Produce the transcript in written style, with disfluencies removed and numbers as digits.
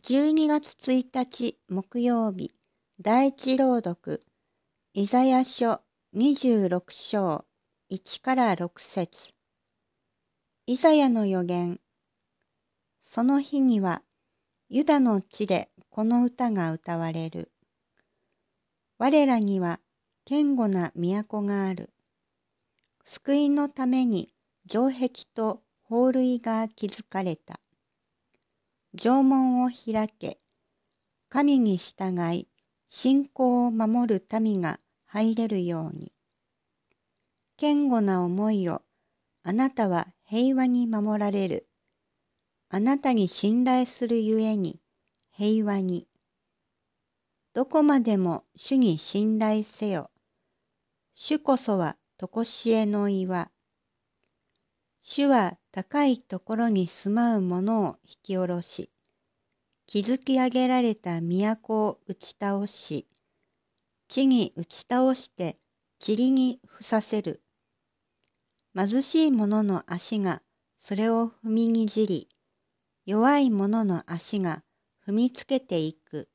12月1日木曜日、第一朗読、イザヤ書26章1から6節。イザヤの予言。その日には、ユダの地でこの歌が歌われる。我らには堅固な都がある。救いのために城壁と砲塁が築かれた。城門を開け、神に従い、信仰を守る民が入れるように。堅固な思いを、あなたは平和に守られる。あなたに信頼するゆえに、平和に。どこまでも主に信頼せよ。主こそは常しえの岩。主は高いところに住まう者を引き下ろし、築き上げられた都を打ち倒し、地に打ち倒して塵に伏させる。貧しい者の足がそれを踏みにじり、弱い者の足が踏みつけていく。